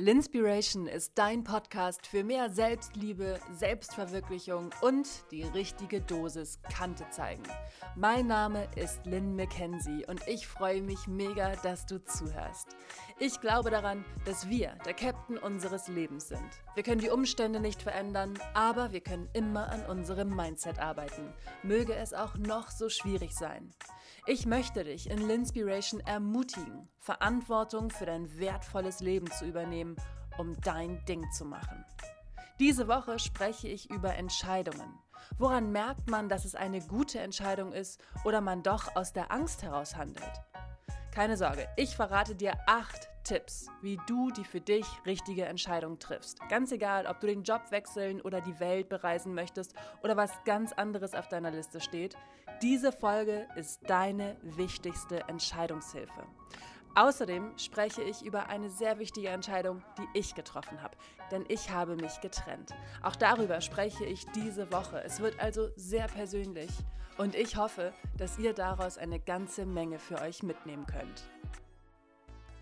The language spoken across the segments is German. LinnSpiration ist dein Podcast für mehr Selbstliebe, Selbstverwirklichung und die richtige Dosis Kante zeigen. Mein Name ist Lynn McKenzie und ich freue mich mega, dass du zuhörst. Ich glaube daran, dass wir der Captain unseres Lebens sind. Wir können die Umstände nicht verändern, aber wir können immer an unserem Mindset arbeiten. Möge es auch noch so schwierig sein. Ich möchte dich in LinnSpiration ermutigen, Verantwortung für dein wertvolles Leben zu übernehmen, um dein Ding zu machen. Diese Woche spreche ich über Entscheidungen. Woran merkt man, dass es eine gute Entscheidung ist oder man doch aus der Angst heraus handelt? Keine Sorge, ich verrate dir 8 Tipps, wie du die für dich richtige Entscheidung triffst. Ganz egal, ob du den Job wechseln oder die Welt bereisen möchtest oder was ganz anderes auf deiner Liste steht. Diese Folge ist deine wichtigste Entscheidungshilfe. Außerdem spreche ich über eine sehr wichtige Entscheidung, die ich getroffen habe, denn ich habe mich getrennt. Auch darüber spreche ich diese Woche. Es wird also sehr persönlich und ich hoffe, dass ihr daraus eine ganze Menge für euch mitnehmen könnt.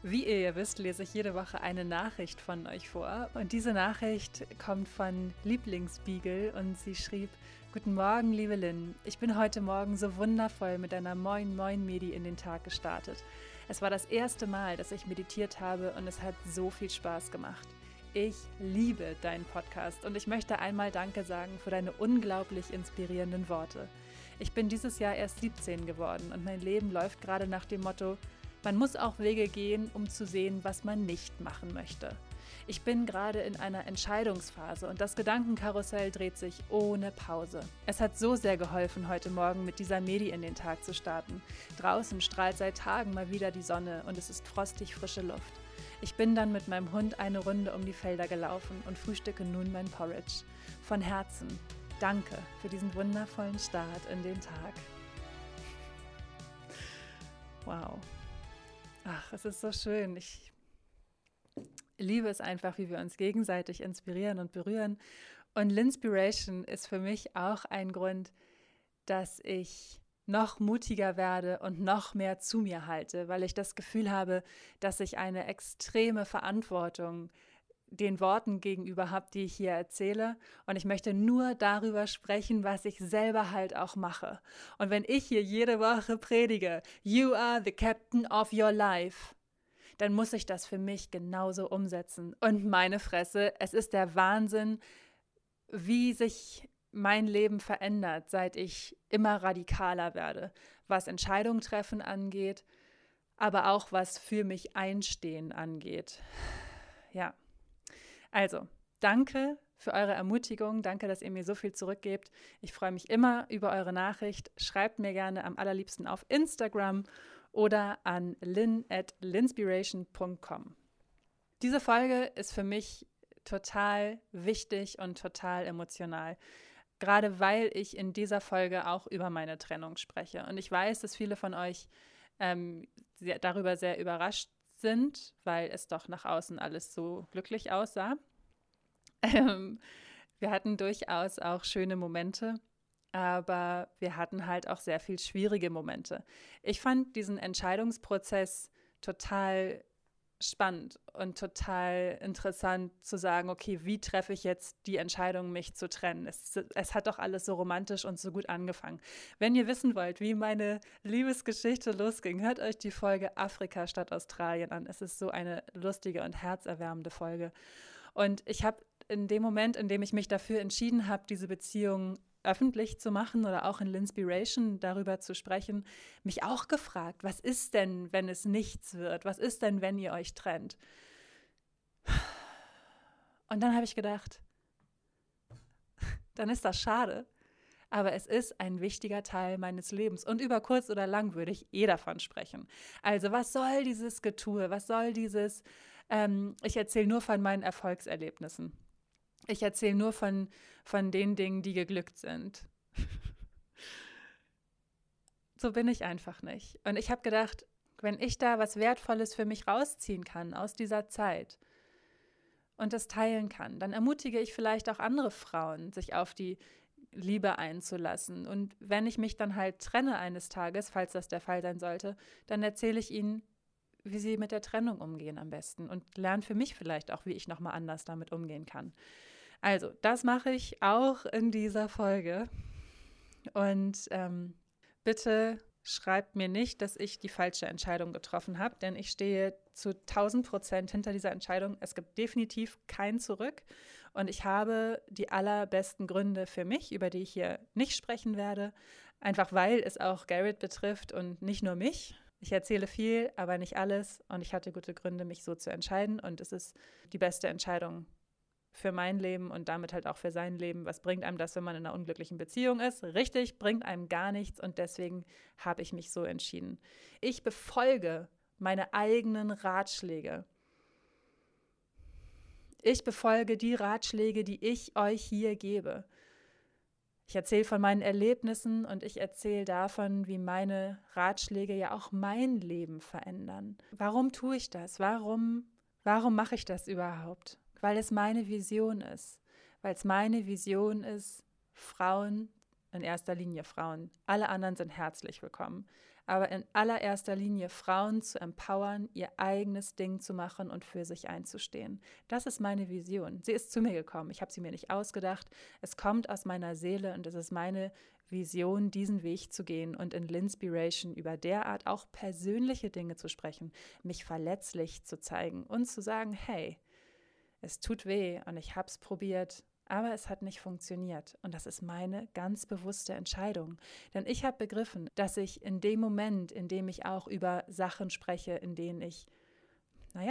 Wie ihr ja wisst, lese ich jede Woche eine Nachricht von euch vor und diese Nachricht kommt von Lieblingsbeagle und sie schrieb: Guten Morgen, liebe Lynn. Ich bin heute Morgen so wundervoll mit einer Moin Moin Medi in den Tag gestartet. Es war das erste Mal, dass ich meditiert habe und es hat so viel Spaß gemacht. Ich liebe deinen Podcast und ich möchte einmal Danke sagen für deine unglaublich inspirierenden Worte. Ich bin dieses Jahr erst 17 geworden und mein Leben läuft gerade nach dem Motto: Man muss auch Wege gehen, um zu sehen, was man nicht machen möchte. Ich bin gerade in einer Entscheidungsphase und das Gedankenkarussell dreht sich ohne Pause. Es hat so sehr geholfen, heute Morgen mit dieser Medi in den Tag zu starten. Draußen strahlt seit Tagen mal wieder die Sonne und es ist frostig frische Luft. Ich bin dann mit meinem Hund eine Runde um die Felder gelaufen und frühstücke nun mein Porridge. Von Herzen, danke für diesen wundervollen Start in den Tag. Wow. Ach, es ist so schön. Ich liebe es einfach, wie wir uns gegenseitig inspirieren und berühren. Und LinnSpiration ist für mich auch ein Grund, dass ich noch mutiger werde und noch mehr zu mir halte, weil ich das Gefühl habe, dass ich eine extreme Verantwortung den Worten gegenüber habe, die ich hier erzähle. Und ich möchte nur darüber sprechen, was ich selber halt auch mache. Und wenn ich hier jede Woche predige, you are the captain of your life, dann muss ich das für mich genauso umsetzen. Und meine Fresse, es ist der Wahnsinn, wie sich mein Leben verändert, seit ich immer radikaler werde, was Entscheidungen treffen angeht, aber auch was für mich einstehen angeht. Ja. Also, danke für eure Ermutigung, danke, dass ihr mir so viel zurückgebt. Ich freue mich immer über eure Nachricht. Schreibt mir gerne am allerliebsten auf Instagram oder an lynn@linnspiration.com. Diese Folge ist für mich total wichtig und total emotional, gerade weil ich in dieser Folge auch über meine Trennung spreche. Und ich weiß, dass viele von euch darüber sehr überrascht sind, weil es doch nach außen alles so glücklich aussah. Wir hatten durchaus auch schöne Momente, aber wir hatten halt auch sehr viel schwierige Momente. Ich fand diesen Entscheidungsprozess total spannend und total interessant zu sagen, okay, wie treffe ich jetzt die Entscheidung, mich zu trennen? Es hat doch alles so romantisch und so gut angefangen. Wenn ihr wissen wollt, wie meine Liebesgeschichte losging, hört euch die Folge Afrika statt Australien an. Es ist so eine lustige und herzerwärmende Folge. Und ich habe in dem Moment, in dem ich mich dafür entschieden habe, diese Beziehung öffentlich zu machen oder auch in LinnSpiration darüber zu sprechen, mich auch gefragt, was ist denn, wenn es nichts wird? Was ist denn, wenn ihr euch trennt? Und dann habe ich gedacht, dann ist das schade, aber es ist ein wichtiger Teil meines Lebens und über kurz oder lang würde ich davon sprechen. Also was soll dieses Getue? Was soll dieses, ich erzähle nur von meinen Erfolgserlebnissen. Ich erzähle nur von den Dingen, die geglückt sind. So bin ich einfach nicht. Und ich habe gedacht, wenn ich da was Wertvolles für mich rausziehen kann aus dieser Zeit und das teilen kann, dann ermutige ich vielleicht auch andere Frauen, sich auf die Liebe einzulassen. Und wenn ich mich dann halt trenne eines Tages, falls das der Fall sein sollte, dann erzähle ich ihnen, wie sie mit der Trennung umgehen am besten und lerne für mich vielleicht auch, wie ich nochmal anders damit umgehen kann. Also, das mache ich auch in dieser Folge. Und bitte schreibt mir nicht, dass ich die falsche Entscheidung getroffen habe, denn ich stehe zu 1000% hinter dieser Entscheidung. Es gibt definitiv kein Zurück und ich habe die allerbesten Gründe für mich, über die ich hier nicht sprechen werde, einfach weil es auch Garrett betrifft und nicht nur mich. Ich erzähle viel, aber nicht alles und ich hatte gute Gründe, mich so zu entscheiden und es ist die beste Entscheidung für mein Leben und damit halt auch für sein Leben. Was bringt einem das, wenn man in einer unglücklichen Beziehung ist? Richtig, bringt einem gar nichts und deswegen habe ich mich so entschieden. Ich befolge meine eigenen Ratschläge. Ich befolge die Ratschläge, die ich euch hier gebe. Ich erzähle von meinen Erlebnissen und ich erzähle davon, wie meine Ratschläge ja auch mein Leben verändern. Warum tue ich das? Warum mache ich das überhaupt? Weil es meine Vision ist. Weil es meine Vision ist, Frauen, in erster Linie Frauen, alle anderen sind herzlich willkommen, aber in allererster Linie Frauen zu empowern, ihr eigenes Ding zu machen und für sich einzustehen. Das ist meine Vision. Sie ist zu mir gekommen. Ich habe sie mir nicht ausgedacht. Es kommt aus meiner Seele und es ist meine Vision, diesen Weg zu gehen und in LinnSpiration über derart auch persönliche Dinge zu sprechen, mich verletzlich zu zeigen und zu sagen, hey, es tut weh und ich habe es probiert, aber es hat nicht funktioniert und das ist meine ganz bewusste Entscheidung. Denn ich habe begriffen, dass ich in dem Moment, in dem ich auch über Sachen spreche, in denen ich,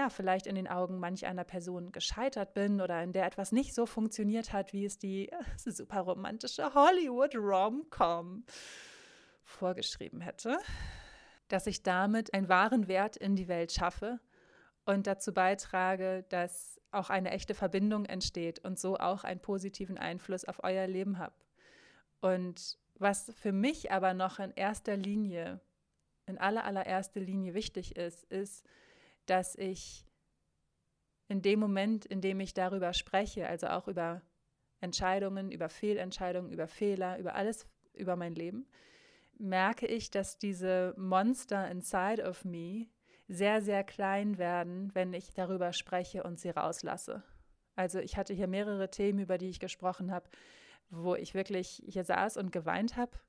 vielleicht in den Augen manch einer Person gescheitert bin oder in der etwas nicht so funktioniert hat, wie es die super romantische Hollywood-Rom-Com vorgeschrieben hätte, dass ich damit einen wahren Wert in die Welt schaffe und dazu beitrage, dass auch eine echte Verbindung entsteht und so auch einen positiven Einfluss auf euer Leben habt. Und was für mich aber noch in erster Linie, in allererster Linie wichtig ist, ist, dass ich in dem Moment, in dem ich darüber spreche, also auch über Entscheidungen, über Fehlentscheidungen, über Fehler, über alles, über mein Leben, merke ich, dass diese Monster inside of me sehr, sehr klein werden, wenn ich darüber spreche und sie rauslasse. Also ich hatte hier mehrere Themen, über die ich gesprochen habe, wo ich wirklich hier saß und geweint habe.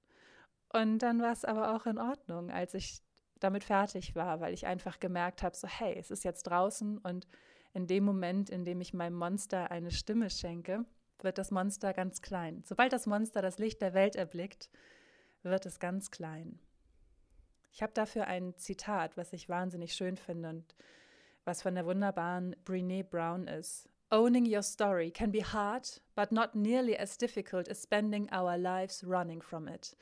Und dann war es aber auch in Ordnung, als ich damit fertig war, weil ich einfach gemerkt habe, so hey, es ist jetzt draußen und in dem Moment, in dem ich meinem Monster eine Stimme schenke, wird das Monster ganz klein. Sobald das Monster das Licht der Welt erblickt, wird es ganz klein. Ich habe dafür ein Zitat, was ich wahnsinnig schön finde und was von der wunderbaren Brené Brown ist. Owning your story can be hard, but not nearly as difficult as spending our lives running from it.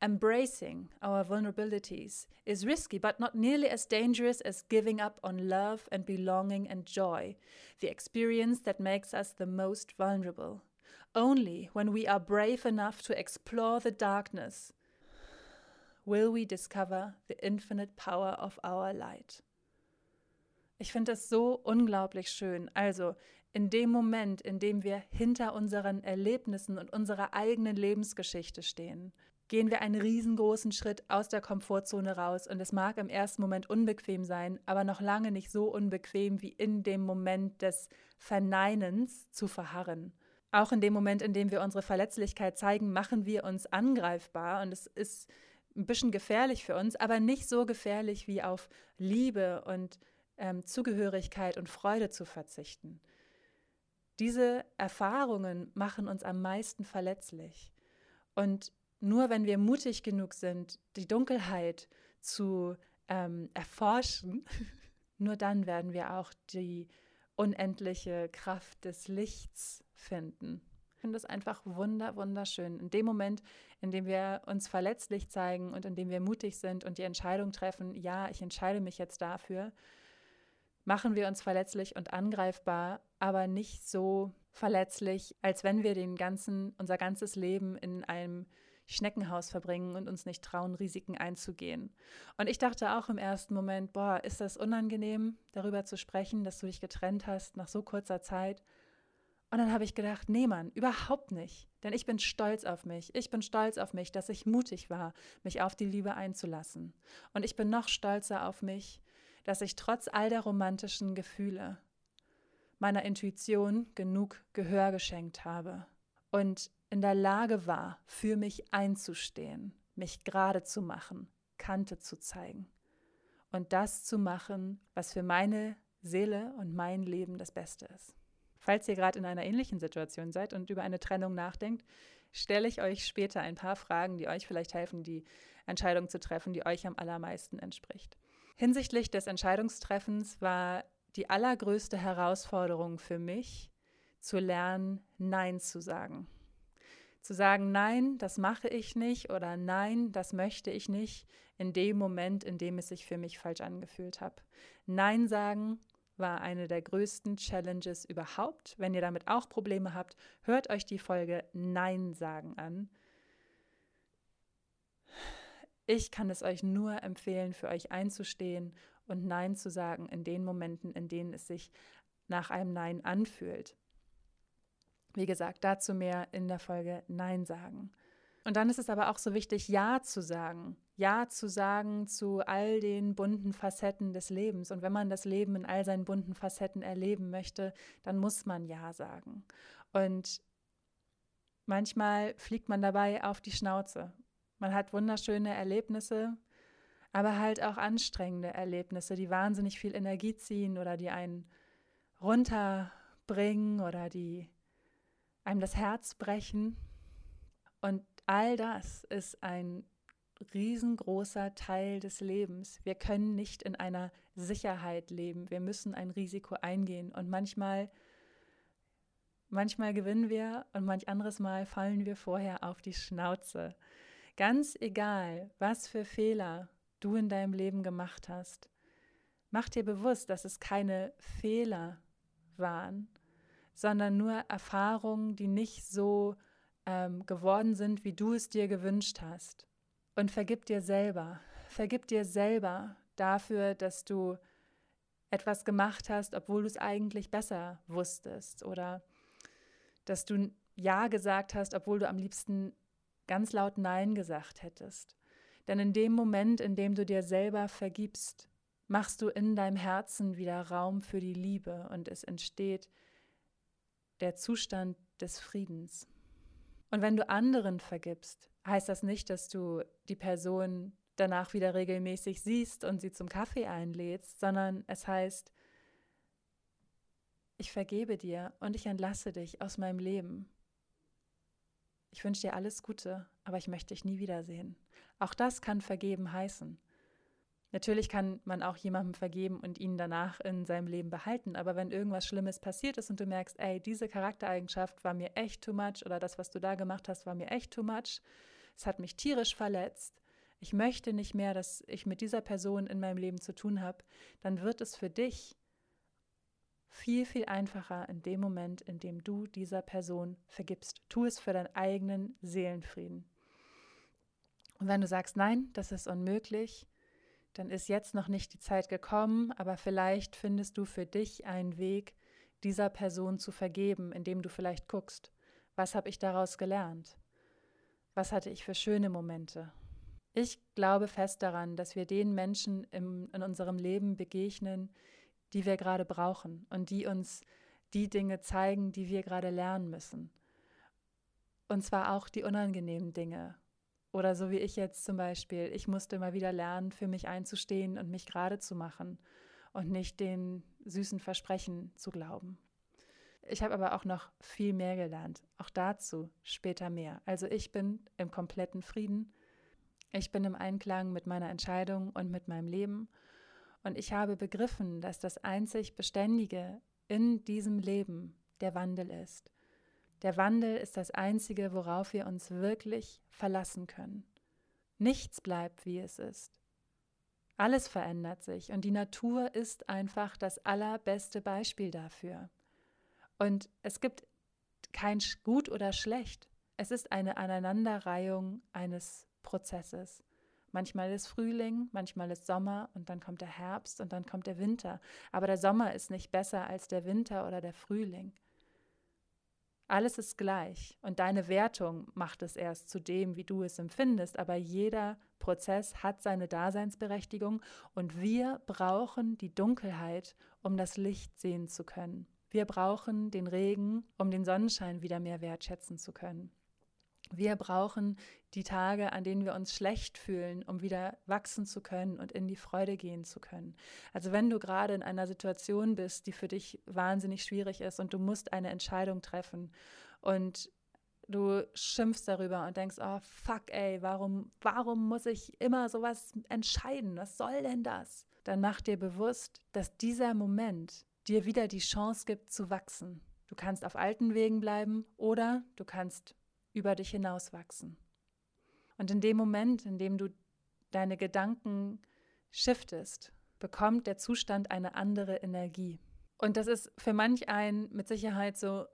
Embracing our vulnerabilities is risky, but not nearly as dangerous as giving up on love and belonging and joy, the experience that makes us the most vulnerable. Only when we are brave enough to explore the darkness will we discover the infinite power of our light. Ich finde das so unglaublich schön. Also in dem Moment, in dem wir hinter unseren Erlebnissen und unserer eigenen Lebensgeschichte stehen, gehen wir einen riesengroßen Schritt aus der Komfortzone raus und es mag im ersten Moment unbequem sein, aber noch lange nicht so unbequem wie in dem Moment des Verneinens zu verharren. Auch in dem Moment, in dem wir unsere Verletzlichkeit zeigen, machen wir uns angreifbar und es ist ein bisschen gefährlich für uns, aber nicht so gefährlich wie auf Liebe und Zugehörigkeit und Freude zu verzichten. Diese Erfahrungen machen uns am meisten verletzlich. Und nur wenn wir mutig genug sind, die Dunkelheit zu erforschen, nur dann werden wir auch die unendliche Kraft des Lichts finden. Ich finde das einfach wunderschön. In dem Moment, in dem wir uns verletzlich zeigen und in dem wir mutig sind und die Entscheidung treffen, ja, ich entscheide mich jetzt dafür, machen wir uns verletzlich und angreifbar, aber nicht so verletzlich, als wenn wir unser ganzes Leben in einem Schneckenhaus verbringen und uns nicht trauen, Risiken einzugehen. Und ich dachte auch im ersten Moment, boah, ist das unangenehm, darüber zu sprechen, dass du dich getrennt hast nach so kurzer Zeit. Und dann habe ich gedacht, nee Mann, überhaupt nicht, denn ich bin stolz auf mich. Ich bin stolz auf mich, dass ich mutig war, mich auf die Liebe einzulassen. Und ich bin noch stolzer auf mich, dass ich trotz all der romantischen Gefühle meiner Intuition genug Gehör geschenkt habe und in der Lage war, für mich einzustehen, mich gerade zu machen, Kante zu zeigen und das zu machen, was für meine Seele und mein Leben das Beste ist. Falls ihr gerade in einer ähnlichen Situation seid und über eine Trennung nachdenkt, stelle ich euch später ein paar Fragen, die euch vielleicht helfen, die Entscheidung zu treffen, die euch am allermeisten entspricht. Hinsichtlich des Entscheidungstreffens war die allergrößte Herausforderung für mich, zu lernen, Nein zu sagen. Zu sagen, nein, das mache ich nicht oder nein, das möchte ich nicht, in dem Moment, in dem es sich für mich falsch angefühlt hat. Nein sagen war eine der größten Challenges überhaupt. Wenn ihr damit auch Probleme habt, hört euch die Folge Nein sagen an. Ich kann es euch nur empfehlen, für euch einzustehen und Nein zu sagen in den Momenten, in denen es sich nach einem Nein anfühlt. Wie gesagt, dazu mehr in der Folge Nein sagen. Und dann ist es aber auch so wichtig, Ja zu sagen. Ja zu sagen zu all den bunten Facetten des Lebens. Und wenn man das Leben in all seinen bunten Facetten erleben möchte, dann muss man Ja sagen. Und manchmal fliegt man dabei auf die Schnauze. Man hat wunderschöne Erlebnisse, aber halt auch anstrengende Erlebnisse, die wahnsinnig viel Energie ziehen oder die einen runterbringen oder die einem das Herz brechen. Und all das ist ein riesengroßer Teil des Lebens. Wir können nicht in einer Sicherheit leben. Wir müssen ein Risiko eingehen. Und manchmal gewinnen wir und manch anderes Mal fallen wir vorher auf die Schnauze. Ganz egal, was für Fehler du in deinem Leben gemacht hast, mach dir bewusst, dass es keine Fehler waren, sondern nur Erfahrungen, die nicht so geworden sind, wie du es dir gewünscht hast. Und vergib dir selber. Vergib dir selber dafür, dass du etwas gemacht hast, obwohl du es eigentlich besser wusstest. Oder dass du Ja gesagt hast, obwohl du am liebsten ganz laut Nein gesagt hättest. Denn in dem Moment, in dem du dir selber vergibst, machst du in deinem Herzen wieder Raum für die Liebe und es entsteht der Zustand des Friedens. Und wenn du anderen vergibst, heißt das nicht, dass du die Person danach wieder regelmäßig siehst und sie zum Kaffee einlädst, sondern es heißt, ich vergebe dir und ich entlasse dich aus meinem Leben. Ich wünsche dir alles Gute, aber ich möchte dich nie wiedersehen. Auch das kann vergeben heißen. Natürlich kann man auch jemandem vergeben und ihn danach in seinem Leben behalten, aber wenn irgendwas Schlimmes passiert ist und du merkst, ey, diese Charaktereigenschaft war mir echt too much oder das, was du da gemacht hast, war mir echt too much, es hat mich tierisch verletzt, ich möchte nicht mehr, dass ich mit dieser Person in meinem Leben zu tun habe, dann wird es für dich viel, viel einfacher in dem Moment, in dem du dieser Person vergibst. Tu es für deinen eigenen Seelenfrieden. Und wenn du sagst, nein, das ist unmöglich, dann ist jetzt noch nicht die Zeit gekommen, aber vielleicht findest du für dich einen Weg, dieser Person zu vergeben, indem du vielleicht guckst, was habe ich daraus gelernt? Was hatte ich für schöne Momente? Ich glaube fest daran, dass wir den Menschen in unserem Leben begegnen, die wir gerade brauchen und die uns die Dinge zeigen, die wir gerade lernen müssen. Und zwar auch die unangenehmen Dinge. Oder so wie ich jetzt zum Beispiel, ich musste mal wieder lernen, für mich einzustehen und mich gerade zu machen und nicht den süßen Versprechen zu glauben. Ich habe aber auch noch viel mehr gelernt, auch dazu später mehr. Also ich bin im kompletten Frieden, ich bin im Einklang mit meiner Entscheidung und mit meinem Leben und ich habe begriffen, dass das einzig Beständige in diesem Leben der Wandel ist. Der Wandel ist das Einzige, worauf wir uns wirklich verlassen können. Nichts bleibt, wie es ist. Alles verändert sich und die Natur ist einfach das allerbeste Beispiel dafür. Und es gibt kein Gut oder Schlecht. Es ist eine Aneinanderreihung eines Prozesses. Manchmal ist Frühling, manchmal ist Sommer und dann kommt der Herbst und dann kommt der Winter. Aber der Sommer ist nicht besser als der Winter oder der Frühling. Alles ist gleich und deine Wertung macht es erst zu dem, wie du es empfindest, aber jeder Prozess hat seine Daseinsberechtigung und wir brauchen die Dunkelheit, um das Licht sehen zu können. Wir brauchen den Regen, um den Sonnenschein wieder mehr wertschätzen zu können. Wir brauchen die Tage, an denen wir uns schlecht fühlen, um wieder wachsen zu können und in die Freude gehen zu können. Also wenn du gerade in einer Situation bist, die für dich wahnsinnig schwierig ist und du musst eine Entscheidung treffen und du schimpfst darüber und denkst, oh fuck ey, warum muss ich immer sowas entscheiden? Was soll denn das? Dann mach dir bewusst, dass dieser Moment dir wieder die Chance gibt zu wachsen. Du kannst auf alten Wegen bleiben oder du kannst über dich hinauswachsen. Und in dem Moment, in dem du deine Gedanken shiftest, bekommt der Zustand eine andere Energie. Und das ist für manch einen mit Sicherheit so,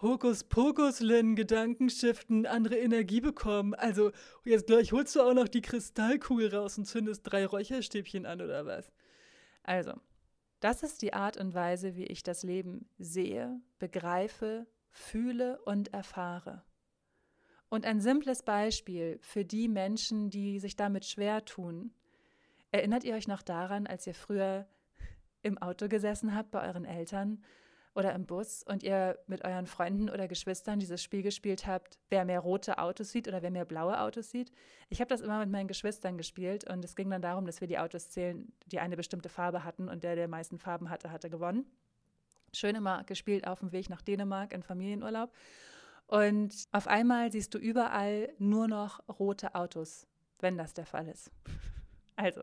Hokuspokus, Lynn, Gedanken shiften, andere Energie bekommen. Also jetzt gleich holst du auch noch die Kristallkugel raus und zündest 3 Räucherstäbchen an oder was? Also, das ist die Art und Weise, wie ich das Leben sehe, begreife, fühle und erfahre. Und ein simples Beispiel für die Menschen, die sich damit schwer tun. Erinnert ihr euch noch daran, als ihr früher im Auto gesessen habt bei euren Eltern oder im Bus und ihr mit euren Freunden oder Geschwistern dieses Spiel gespielt habt, wer mehr rote Autos sieht oder wer mehr blaue Autos sieht? Ich habe das immer mit meinen Geschwistern gespielt und es ging dann darum, dass wir die Autos zählen, die eine bestimmte Farbe hatten und der meisten Farben hatte, hatte gewonnen. Schön immer gespielt auf dem Weg nach Dänemark in Familienurlaub. Und auf einmal siehst du überall nur noch rote Autos, wenn das der Fall ist. Also,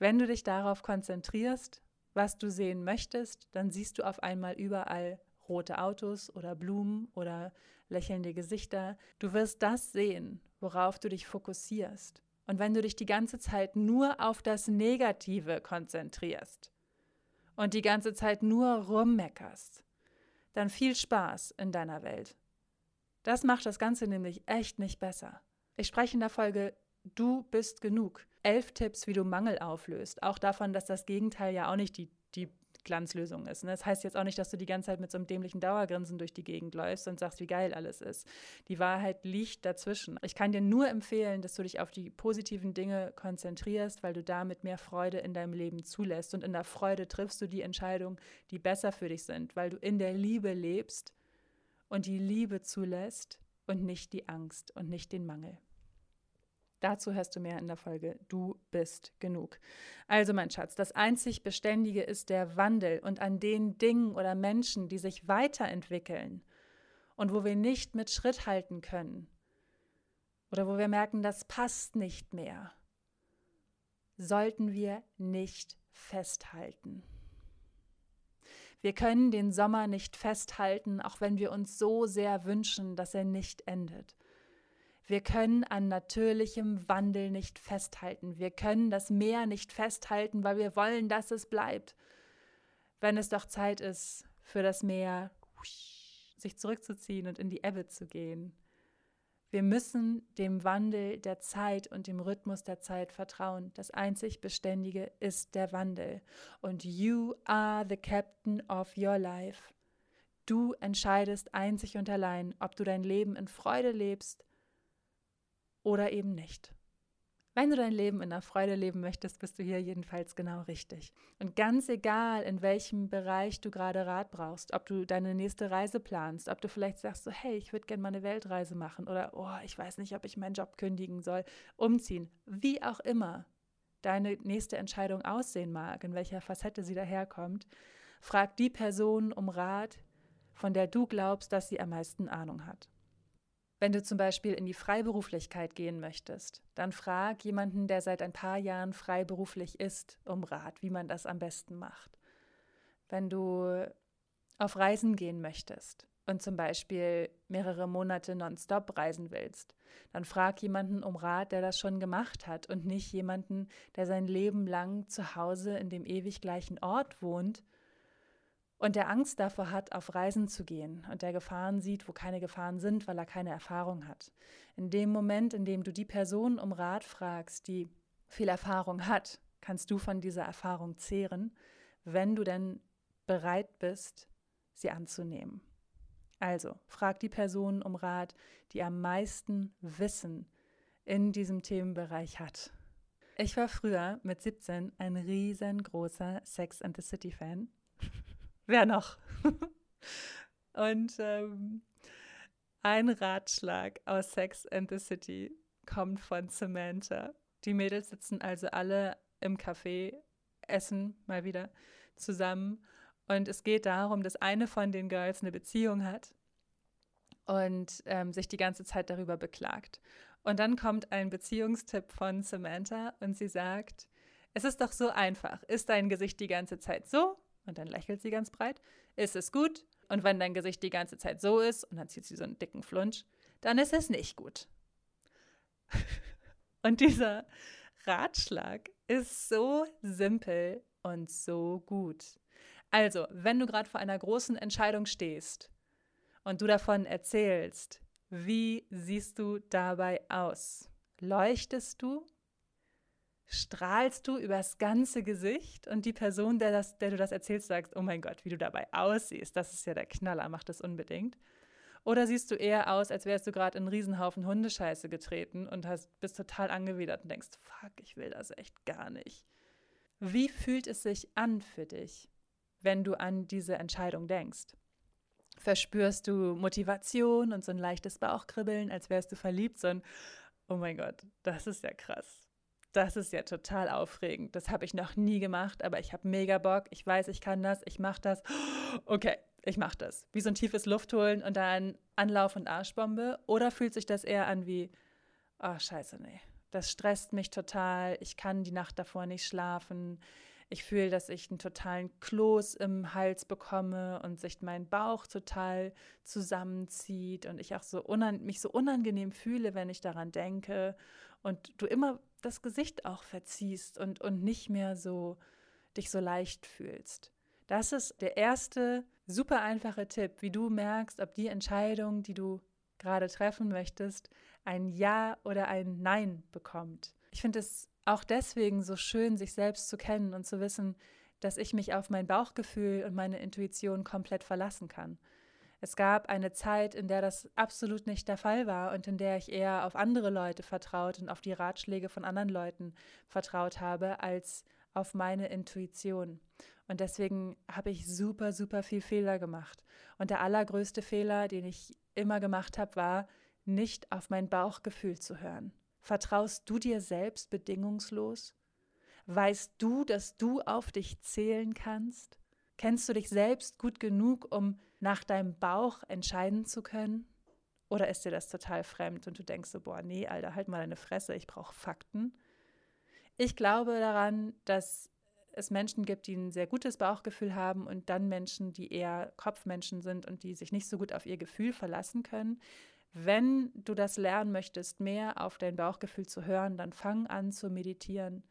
wenn du dich darauf konzentrierst, was du sehen möchtest, dann siehst du auf einmal überall rote Autos oder Blumen oder lächelnde Gesichter. Du wirst das sehen, worauf du dich fokussierst. Und wenn du dich die ganze Zeit nur auf das Negative konzentrierst und die ganze Zeit nur rummeckerst, dann viel Spaß in deiner Welt. Das macht das Ganze nämlich echt nicht besser. Ich spreche in der Folge Du bist genug. 11 Tipps, wie du Mangel auflöst. Auch davon, dass das Gegenteil ja auch nicht die Glanzlösung ist. Ne? Das heißt jetzt auch nicht, dass du die ganze Zeit mit so einem dämlichen Dauergrinsen durch die Gegend läufst und sagst, wie geil alles ist. Die Wahrheit liegt dazwischen. Ich kann dir nur empfehlen, dass du dich auf die positiven Dinge konzentrierst, weil du damit mehr Freude in deinem Leben zulässt. Und in der Freude triffst du die Entscheidungen, die besser für dich sind, weil du in der Liebe lebst und die Liebe zulässt und nicht die Angst und nicht den Mangel. Dazu hörst du mehr in der Folge Du bist genug. Also mein Schatz, das einzig Beständige ist der Wandel und an den Dingen oder Menschen, die sich weiterentwickeln und wo wir nicht mit Schritt halten können oder wo wir merken, das passt nicht mehr, sollten wir nicht festhalten. Wir können den Sommer nicht festhalten, auch wenn wir uns so sehr wünschen, dass er nicht endet. Wir können an natürlichem Wandel nicht festhalten. Wir können das Meer nicht festhalten, weil wir wollen, dass es bleibt. Wenn es doch Zeit ist, für das Meer sich zurückzuziehen und in die Ebbe zu gehen. Wir müssen dem Wandel der Zeit und dem Rhythmus der Zeit vertrauen. Das einzig Beständige ist der Wandel. Und you are the captain of your life. Du entscheidest einzig und allein, ob du dein Leben in Freude lebst oder eben nicht. Wenn du dein Leben in der Freude leben möchtest, bist du hier jedenfalls genau richtig. Und ganz egal, in welchem Bereich du gerade Rat brauchst, ob du deine nächste Reise planst, ob du vielleicht sagst, so, hey, ich würde gerne mal eine Weltreise machen oder oh, ich weiß nicht, ob ich meinen Job kündigen soll, umziehen, wie auch immer deine nächste Entscheidung aussehen mag, in welcher Facette sie daherkommt, frag die Person um Rat, von der du glaubst, dass sie am meisten Ahnung hat. Wenn du zum Beispiel in die Freiberuflichkeit gehen möchtest, dann frag jemanden, der seit ein paar Jahren freiberuflich ist, um Rat, wie man das am besten macht. Wenn du auf Reisen gehen möchtest und zum Beispiel mehrere Monate nonstop reisen willst, dann frag jemanden um Rat, der das schon gemacht hat und nicht jemanden, der sein Leben lang zu Hause in dem ewig gleichen Ort wohnt, und der Angst davor hat, auf Reisen zu gehen und der Gefahren sieht, wo keine Gefahren sind, weil er keine Erfahrung hat. In dem Moment, in dem du die Person um Rat fragst, die viel Erfahrung hat, kannst du von dieser Erfahrung zehren, wenn du denn bereit bist, sie anzunehmen. Also frag die Personen um Rat, die am meisten Wissen in diesem Themenbereich hat. Ich war früher mit 17 ein riesengroßer Sex and the City-Fan. Wer noch? Und ein Ratschlag aus Sex and the City kommt von Samantha. Die Mädels sitzen also alle im Café, essen mal wieder zusammen. Und es geht darum, dass eine von den Girls eine Beziehung hat und sich die ganze Zeit darüber beklagt. Und dann kommt ein Beziehungstipp von Samantha und sie sagt, es ist doch so einfach, ist dein Gesicht die ganze Zeit so? Und dann lächelt sie ganz breit, ist es gut? Und wenn dein Gesicht die ganze Zeit so ist, und dann zieht sie so einen dicken Flunsch, dann ist es nicht gut. Und dieser Ratschlag ist so simpel und so gut. Also, wenn du gerade vor einer großen Entscheidung stehst und du davon erzählst, wie siehst du dabei aus? Leuchtest du? Strahlst du übers ganze Gesicht? Und die Person, der du das erzählst, sagt, oh mein Gott, wie du dabei aussiehst, das ist ja der Knaller, mach das unbedingt. Oder siehst du eher aus, als wärst du gerade in einen Riesenhaufen Hundescheiße getreten und bist total angewidert und denkst, fuck, ich will das echt gar nicht. Wie fühlt es sich an für dich, wenn du an diese Entscheidung denkst? Verspürst du Motivation und so ein leichtes Bauchkribbeln, als wärst du verliebt, so ein, oh mein Gott, das ist ja krass. Das ist ja total aufregend. Das habe ich noch nie gemacht, aber ich habe mega Bock. Ich weiß, ich kann das, ich mache das. Okay, ich mache das. Wie so ein tiefes Luftholen und dann Anlauf und Arschbombe. Oder fühlt sich das eher an wie, oh scheiße, nee, das stresst mich total. Ich kann die Nacht davor nicht schlafen. Ich fühle, dass ich einen totalen Kloß im Hals bekomme und sich mein Bauch total zusammenzieht und ich auch so mich so unangenehm fühle, wenn ich daran denke. Und du immer das Gesicht auch verziehst und nicht mehr so dich so leicht fühlst. Das ist der erste super einfache Tipp, wie du merkst, ob die Entscheidung, die du gerade treffen möchtest, ein Ja oder ein Nein bekommt. Ich finde es auch deswegen so schön, sich selbst zu kennen und zu wissen, dass ich mich auf mein Bauchgefühl und meine Intuition komplett verlassen kann. Es gab eine Zeit, in der das absolut nicht der Fall war und in der ich eher auf andere Leute vertraut und auf die Ratschläge von anderen Leuten vertraut habe, als auf meine Intuition. Und deswegen habe ich super, super viel Fehler gemacht. Und der allergrößte Fehler, den ich immer gemacht habe, war, nicht auf mein Bauchgefühl zu hören. Vertraust du dir selbst bedingungslos? Weißt du, dass du auf dich zählen kannst? Kennst du dich selbst gut genug, um nach deinem Bauch entscheiden zu können? Oder ist dir das total fremd und du denkst so, boah, nee, Alter, halt mal deine Fresse, ich brauche Fakten. Ich glaube daran, dass es Menschen gibt, die ein sehr gutes Bauchgefühl haben und dann Menschen, die eher Kopfmenschen sind und die sich nicht so gut auf ihr Gefühl verlassen können. Wenn du das lernen möchtest, mehr auf dein Bauchgefühl zu hören, dann fang an zu meditieren.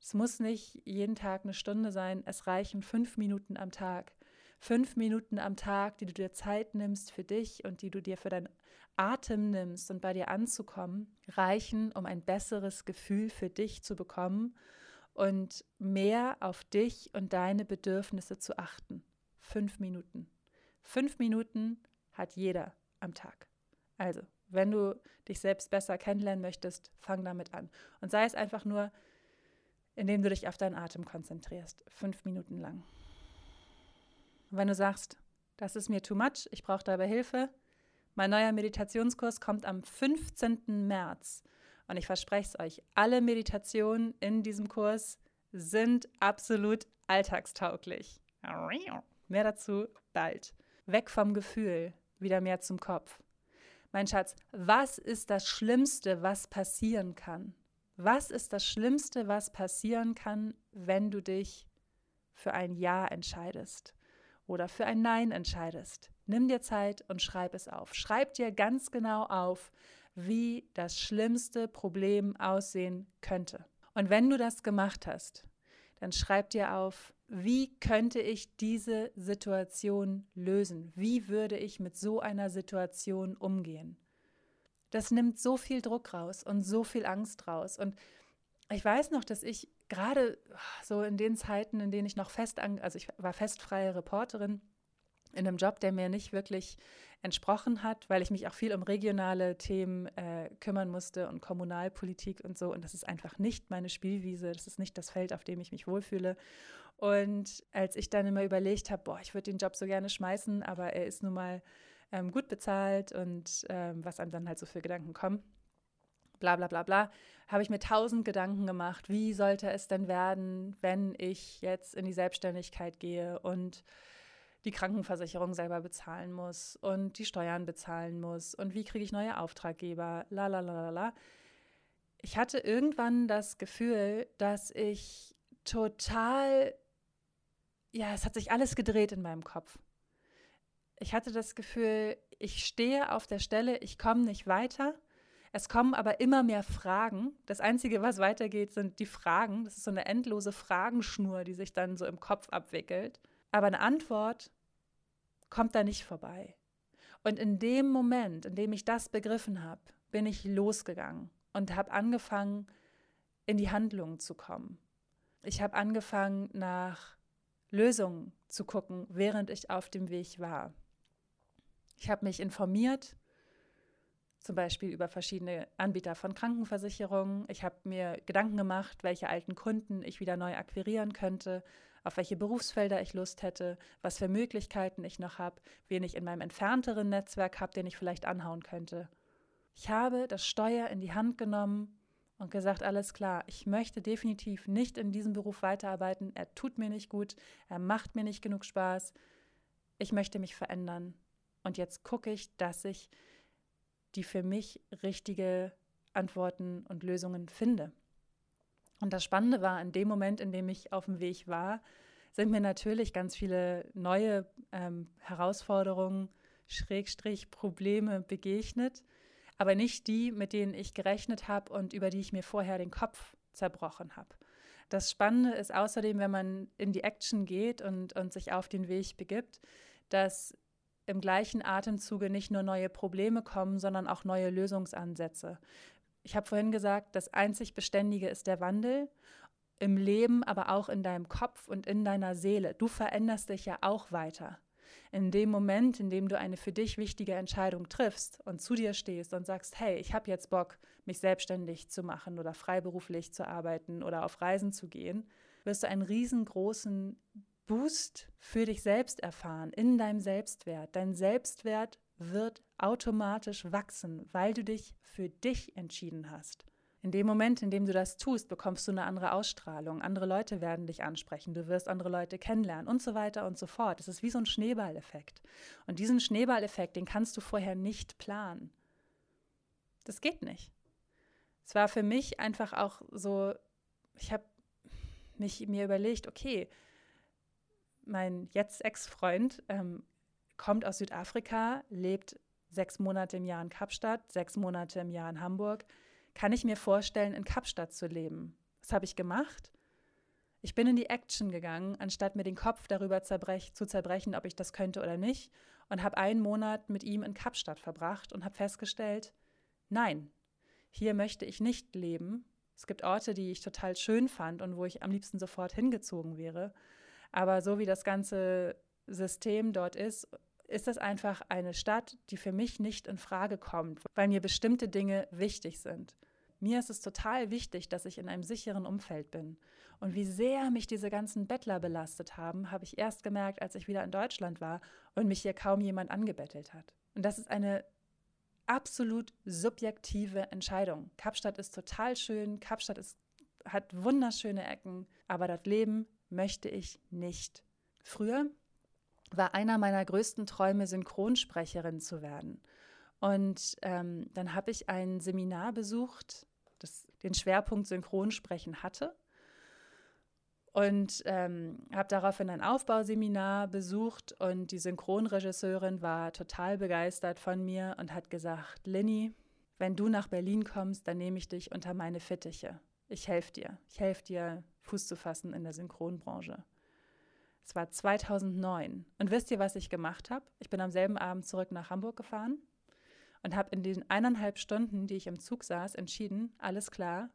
Es muss nicht jeden Tag eine Stunde sein, es reichen 5 Minuten am Tag. 5 Minuten am Tag, die du dir Zeit nimmst für dich und die du dir für deinen Atem nimmst und bei dir anzukommen, reichen, um ein besseres Gefühl für dich zu bekommen und mehr auf dich und deine Bedürfnisse zu achten. 5 Minuten. 5 Minuten hat jeder am Tag. Also, wenn du dich selbst besser kennenlernen möchtest, fang damit an. Und sei es einfach nur, indem du dich auf deinen Atem konzentrierst, 5 Minuten lang. Und wenn du sagst, das ist mir too much, ich brauche dabei Hilfe, mein neuer Meditationskurs kommt am 15. März. Und ich verspreche es euch, alle Meditationen in diesem Kurs sind absolut alltagstauglich. Mehr dazu bald. Weg vom Gefühl, wieder mehr zum Kopf. Mein Schatz, was ist das Schlimmste, was passieren kann? Was ist das Schlimmste, was passieren kann, wenn du dich für ein Ja entscheidest oder für ein Nein entscheidest? Nimm dir Zeit und schreib es auf. Schreib dir ganz genau auf, wie das schlimmste Problem aussehen könnte. Und wenn du das gemacht hast, dann schreib dir auf, wie könnte ich diese Situation lösen? Wie würde ich mit so einer Situation umgehen? Das nimmt so viel Druck raus und so viel Angst raus. Und ich weiß noch, dass ich gerade so in den Zeiten, in denen ich noch ich war festfreie Reporterin, in einem Job, der mir nicht wirklich entsprochen hat, weil ich mich auch viel um regionale Themen kümmern musste und Kommunalpolitik und so. Und das ist einfach nicht meine Spielwiese, das ist nicht das Feld, auf dem ich mich wohlfühle. Und als ich dann immer überlegt habe, boah, ich würde den Job so gerne schmeißen, aber er ist nun mal gut bezahlt und was einem dann halt so für Gedanken kommen, bla bla bla bla, habe ich mir 1000 Gedanken gemacht, wie sollte es denn werden, wenn ich jetzt in die Selbstständigkeit gehe und die Krankenversicherung selber bezahlen muss und die Steuern bezahlen muss und wie kriege ich neue Auftraggeber, la la la la la. Ich hatte irgendwann das Gefühl, dass ich total, ja, es hat sich alles gedreht in meinem Kopf. Ich hatte das Gefühl, ich stehe auf der Stelle, ich komme nicht weiter. Es kommen aber immer mehr Fragen. Das Einzige, was weitergeht, sind die Fragen. Das ist so eine endlose Fragenschnur, die sich dann so im Kopf abwickelt. Aber eine Antwort kommt da nicht vorbei. Und in dem Moment, in dem ich das begriffen habe, bin ich losgegangen und habe angefangen, in die Handlung zu kommen. Ich habe angefangen, nach Lösungen zu gucken, während ich auf dem Weg war. Ich habe mich informiert, zum Beispiel über verschiedene Anbieter von Krankenversicherungen. Ich habe mir Gedanken gemacht, welche alten Kunden ich wieder neu akquirieren könnte, auf welche Berufsfelder ich Lust hätte, was für Möglichkeiten ich noch habe, wen ich in meinem entfernteren Netzwerk habe, den ich vielleicht anhauen könnte. Ich habe das Steuer in die Hand genommen und gesagt, alles klar, ich möchte definitiv nicht in diesem Beruf weiterarbeiten, er tut mir nicht gut, er macht mir nicht genug Spaß, ich möchte mich verändern. Und jetzt gucke ich, dass ich die für mich richtige Antworten und Lösungen finde. Und das Spannende war, in dem Moment, in dem ich auf dem Weg war, sind mir natürlich ganz viele neue Herausforderungen, Schrägstrich Probleme begegnet, aber nicht die, mit denen ich gerechnet habe und über die ich mir vorher den Kopf zerbrochen habe. Das Spannende ist außerdem, wenn man in die Action geht und sich auf den Weg begibt, dass im gleichen Atemzuge nicht nur neue Probleme kommen, sondern auch neue Lösungsansätze. Ich habe vorhin gesagt, das einzig Beständige ist der Wandel im Leben, aber auch in deinem Kopf und in deiner Seele. Du veränderst dich ja auch weiter. In dem Moment, in dem du eine für dich wichtige Entscheidung triffst und zu dir stehst und sagst, hey, ich habe jetzt Bock, mich selbstständig zu machen oder freiberuflich zu arbeiten oder auf Reisen zu gehen, wirst du einen riesengroßen Boost für dich selbst erfahren, in deinem Selbstwert. Dein Selbstwert wird automatisch wachsen, weil du dich für dich entschieden hast. In dem Moment, in dem du das tust, bekommst du eine andere Ausstrahlung. Andere Leute werden dich ansprechen, du wirst andere Leute kennenlernen und so weiter und so fort. Es ist wie so ein Schneeballeffekt. Und diesen Schneeballeffekt, den kannst du vorher nicht planen. Das geht nicht. Es war für mich einfach auch so, ich habe mir überlegt, okay, mein jetzt Ex-Freund kommt aus Südafrika, lebt 6 Monate im Jahr in Kapstadt, 6 Monate im Jahr in Hamburg. Kann ich mir vorstellen, in Kapstadt zu leben? Was habe ich gemacht? Ich bin in die Action gegangen, anstatt mir den Kopf darüber zu zerbrechen, ob ich das könnte oder nicht, und habe 1 Monat mit ihm in Kapstadt verbracht und habe festgestellt, nein, hier möchte ich nicht leben. Es gibt Orte, die ich total schön fand und wo ich am liebsten sofort hingezogen wäre. Aber so wie das ganze System dort ist, ist das einfach eine Stadt, die für mich nicht in Frage kommt, weil mir bestimmte Dinge wichtig sind. Mir ist es total wichtig, dass ich in einem sicheren Umfeld bin. Und wie sehr mich diese ganzen Bettler belastet haben, habe ich erst gemerkt, als ich wieder in Deutschland war und mich hier kaum jemand angebettelt hat. Und das ist eine absolut subjektive Entscheidung. Kapstadt ist total schön, Kapstadt hat wunderschöne Ecken, aber das Leben möchte ich nicht. Früher war einer meiner größten Träume, Synchronsprecherin zu werden. Und dann habe ich ein Seminar besucht, das den Schwerpunkt Synchronsprechen hatte. Und habe daraufhin ein Aufbauseminar besucht und die Synchronregisseurin war total begeistert von mir und hat gesagt, Linni, wenn du nach Berlin kommst, dann nehme ich dich unter meine Fittiche. Ich helfe dir. Ich helfe dir, Fuß zu fassen in der Synchronbranche. Es war 2009. Und wisst ihr, was ich gemacht habe? Ich bin am selben Abend zurück nach Hamburg gefahren und habe in den 1,5 Stunden, die ich im Zug saß, entschieden, alles klar,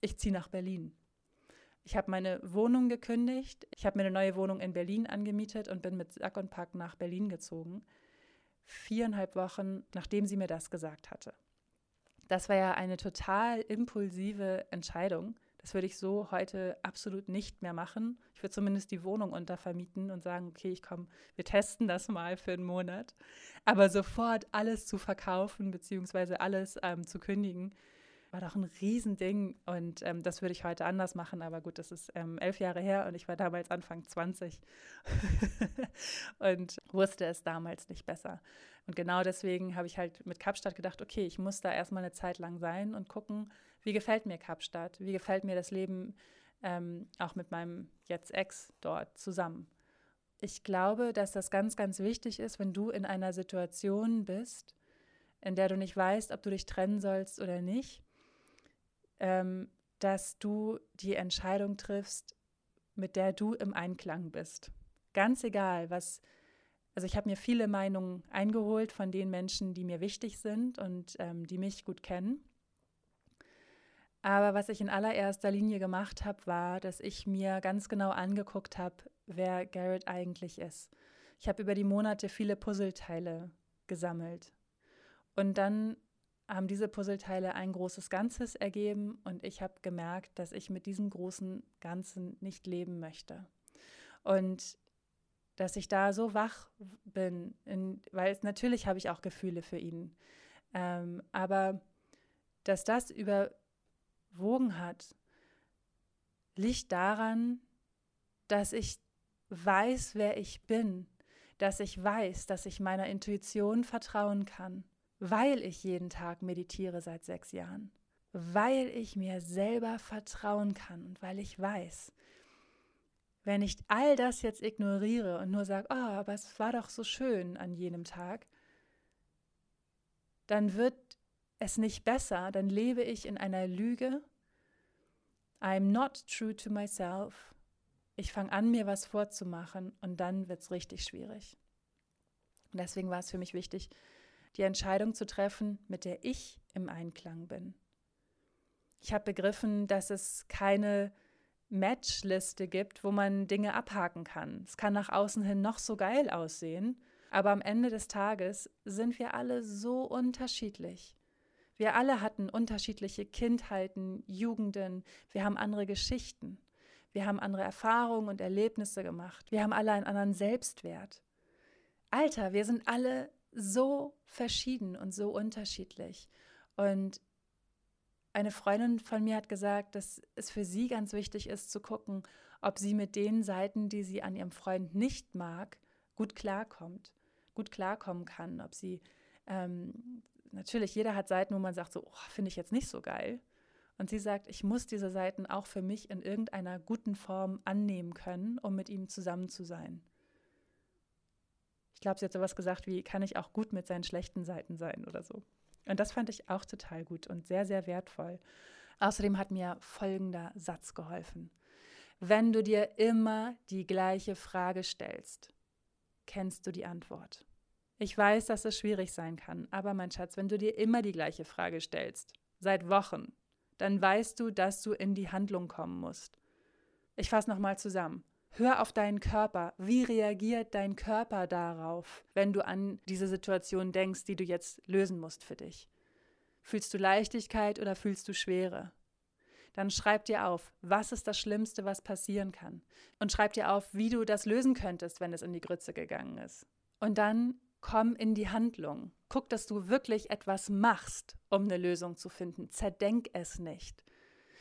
ich ziehe nach Berlin. Ich habe meine Wohnung gekündigt, ich habe mir eine neue Wohnung in Berlin angemietet und bin mit Sack und Pack nach Berlin gezogen. 4,5 Wochen, nachdem sie mir das gesagt hatte. Das war ja eine total impulsive Entscheidung. Das würde ich so heute absolut nicht mehr machen. Ich würde zumindest die Wohnung untervermieten und sagen, okay, ich komme, wir testen das mal für einen Monat. Aber sofort alles zu verkaufen bzw. alles zu kündigen, war doch ein Riesending. Und das würde ich heute anders machen. Aber gut, das ist 11 Jahre her und ich war damals Anfang 20 und wusste es damals nicht besser. Und genau deswegen habe ich halt mit Kapstadt gedacht, okay, ich muss da erstmal eine Zeit lang sein und gucken, wie gefällt mir Kapstadt, wie gefällt mir das Leben auch mit meinem Jetzt-Ex dort zusammen. Ich glaube, dass das ganz, ganz wichtig ist, wenn du in einer Situation bist, in der du nicht weißt, ob du dich trennen sollst oder nicht, dass du die Entscheidung triffst, mit der du im Einklang bist. Ganz egal, was... Also ich habe mir viele Meinungen eingeholt von den Menschen, die mir wichtig sind und die mich gut kennen. Aber was ich in allererster Linie gemacht habe, war, dass ich mir ganz genau angeguckt habe, wer Garrett eigentlich ist. Ich habe über die Monate viele Puzzleteile gesammelt. Und dann haben diese Puzzleteile ein großes Ganzes ergeben und ich habe gemerkt, dass ich mit diesem großen Ganzen nicht leben möchte. Und dass ich da so wach bin, weil natürlich habe ich auch Gefühle für ihn, aber dass das überwogen hat, liegt daran, dass ich weiß, wer ich bin, dass ich weiß, dass ich meiner Intuition vertrauen kann, weil ich jeden Tag meditiere seit 6 Jahren, weil ich mir selber vertrauen kann und weil ich weiß, wenn ich all das jetzt ignoriere und nur sage, oh, aber es war doch so schön an jenem Tag, dann wird es nicht besser, dann lebe ich in einer Lüge. I'm not true to myself. Ich fange an, mir was vorzumachen und dann wird es richtig schwierig. Und deswegen war es für mich wichtig, die Entscheidung zu treffen, mit der ich im Einklang bin. Ich habe begriffen, dass es keine Matchliste gibt, wo man Dinge abhaken kann. Es kann nach außen hin noch so geil aussehen, aber am Ende des Tages sind wir alle so unterschiedlich. Wir alle hatten unterschiedliche Kindheiten, Jugenden, wir haben andere Geschichten, wir haben andere Erfahrungen und Erlebnisse gemacht, wir haben alle einen anderen Selbstwert. Alter, wir sind alle so verschieden und so unterschiedlich. Und eine Freundin von mir hat gesagt, dass es für sie ganz wichtig ist, zu gucken, ob sie mit den Seiten, die sie an ihrem Freund nicht mag, gut klarkommen kann. Ob sie, natürlich, jeder hat Seiten, wo man sagt, so, oh, finde ich jetzt nicht so geil. Und sie sagt, ich muss diese Seiten auch für mich in irgendeiner guten Form annehmen können, um mit ihm zusammen zu sein. Ich glaube, sie hat sowas gesagt wie, kann ich auch gut mit seinen schlechten Seiten sein oder so. Und das fand ich auch total gut und sehr, sehr wertvoll. Außerdem hat mir folgender Satz geholfen. Wenn du dir immer die gleiche Frage stellst, kennst du die Antwort. Ich weiß, dass es schwierig sein kann, aber mein Schatz, wenn du dir immer die gleiche Frage stellst, seit Wochen, dann weißt du, dass du in die Handlung kommen musst. Ich fasse nochmal zusammen. Hör auf deinen Körper. Wie reagiert dein Körper darauf, wenn du an diese Situation denkst, die du jetzt lösen musst für dich? Fühlst du Leichtigkeit oder fühlst du Schwere? Dann schreib dir auf, was ist das Schlimmste, was passieren kann? Und schreib dir auf, wie du das lösen könntest, wenn es in die Grütze gegangen ist. Und dann komm in die Handlung. Guck, dass du wirklich etwas machst, um eine Lösung zu finden. Zerdenk es nicht.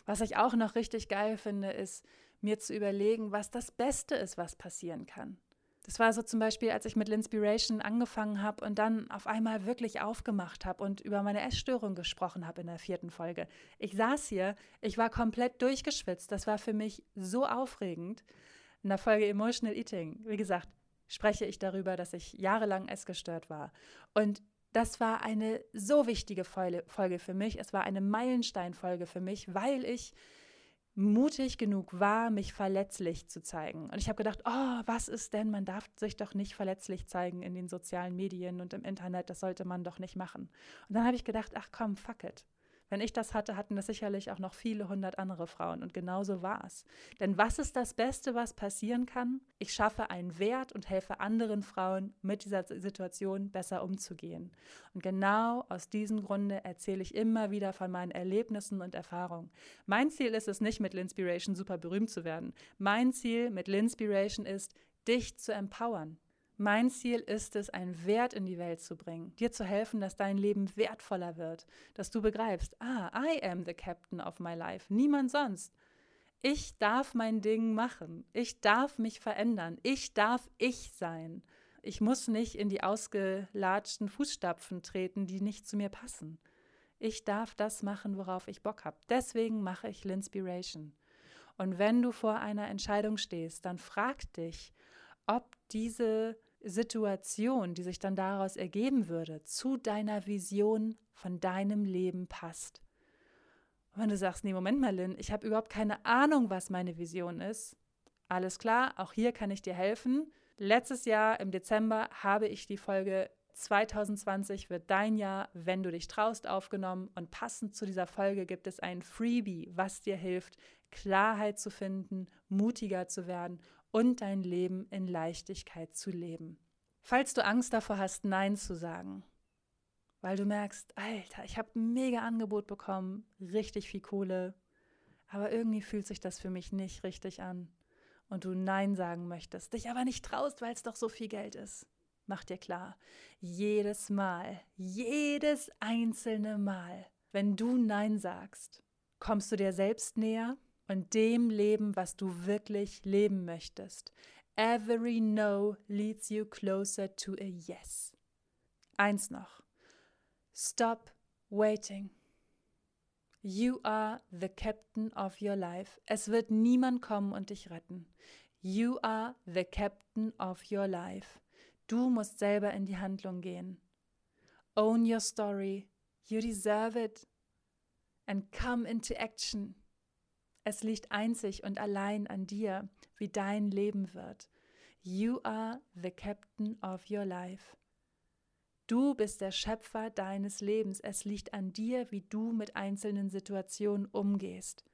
Was ich auch noch richtig geil finde, ist, mir zu überlegen, was das Beste ist, was passieren kann. Das war so zum Beispiel, als ich mit LinnSpiration angefangen habe und dann auf einmal wirklich aufgemacht habe und über meine Essstörung gesprochen habe in der 4. Folge. Ich saß hier, ich war komplett durchgeschwitzt. Das war für mich so aufregend. In der Folge Emotional Eating, wie gesagt, spreche ich darüber, dass ich jahrelang essgestört war. Und das war eine so wichtige Folge für mich. Es war eine Meilensteinfolge für mich, weil ich mutig genug war, mich verletzlich zu zeigen. Und ich habe gedacht, oh, was ist denn, man darf sich doch nicht verletzlich zeigen in den sozialen Medien und im Internet, das sollte man doch nicht machen. Und dann habe ich gedacht, ach komm, fuck it. Wenn ich das hatte, hatten das sicherlich auch noch viele hundert andere Frauen. Und genauso war es. Denn was ist das Beste, was passieren kann? Ich schaffe einen Wert und helfe anderen Frauen, mit dieser Situation besser umzugehen. Und genau aus diesem Grunde erzähle ich immer wieder von meinen Erlebnissen und Erfahrungen. Mein Ziel ist es nicht, mit LinnSpiration super berühmt zu werden. Mein Ziel mit LinnSpiration ist, dich zu empowern. Mein Ziel ist es, einen Wert in die Welt zu bringen, dir zu helfen, dass dein Leben wertvoller wird, dass du begreifst, I am the captain of my life, niemand sonst. Ich darf mein Ding machen, ich darf mich verändern, ich darf ich sein. Ich muss nicht in die ausgelatschten Fußstapfen treten, die nicht zu mir passen. Ich darf das machen, worauf ich Bock habe. Deswegen mache ich LinnSpiration. Und wenn du vor einer Entscheidung stehst, dann frag dich, ob diese Situation, die sich dann daraus ergeben würde, zu deiner Vision von deinem Leben passt. Und wenn du sagst, nee, Moment mal, Lynn, ich habe überhaupt keine Ahnung, was meine Vision ist. Alles klar, auch hier kann ich dir helfen. Letztes Jahr im Dezember habe ich die Folge 2020 wird dein Jahr, wenn du dich traust, aufgenommen. Und passend zu dieser Folge gibt es ein Freebie, was dir hilft, Klarheit zu finden, mutiger zu werden und dein Leben in Leichtigkeit zu leben. Falls du Angst davor hast, Nein zu sagen, weil du merkst, Alter, ich habe ein mega Angebot bekommen, richtig viel Kohle, aber irgendwie fühlt sich das für mich nicht richtig an und du Nein sagen möchtest, dich aber nicht traust, weil es doch so viel Geld ist. Mach dir klar, jedes Mal, jedes einzelne Mal, wenn du Nein sagst, kommst du dir selbst näher und dem Leben, was du wirklich leben möchtest. Every no leads you closer to a yes. Eins noch. Stop waiting. You are the captain of your life. Es wird niemand kommen und dich retten. You are the captain of your life. Du musst selber in die Handlung gehen. Own your story. You deserve it. And come into action. Es liegt einzig und allein an dir, wie dein Leben wird. You are the captain of your life. Du bist der Schöpfer deines Lebens. Es liegt an dir, wie du mit einzelnen Situationen umgehst.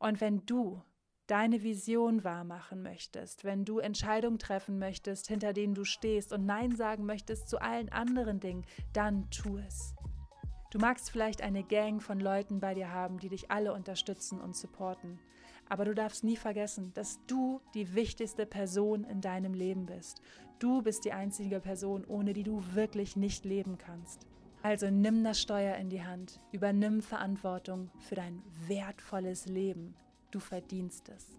Und wenn du deine Vision wahrmachen möchtest, wenn du Entscheidungen treffen möchtest, hinter denen du stehst und Nein sagen möchtest zu allen anderen Dingen, dann tu es. Du magst vielleicht eine Gang von Leuten bei dir haben, die dich alle unterstützen und supporten. Aber du darfst nie vergessen, dass du die wichtigste Person in deinem Leben bist. Du bist die einzige Person, ohne die du wirklich nicht leben kannst. Also nimm das Steuer in die Hand, übernimm Verantwortung für dein wertvolles Leben. Du verdienst es.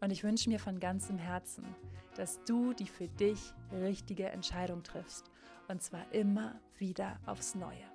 Und ich wünsche mir von ganzem Herzen, dass du die für dich richtige Entscheidung triffst. Und zwar immer wieder aufs Neue.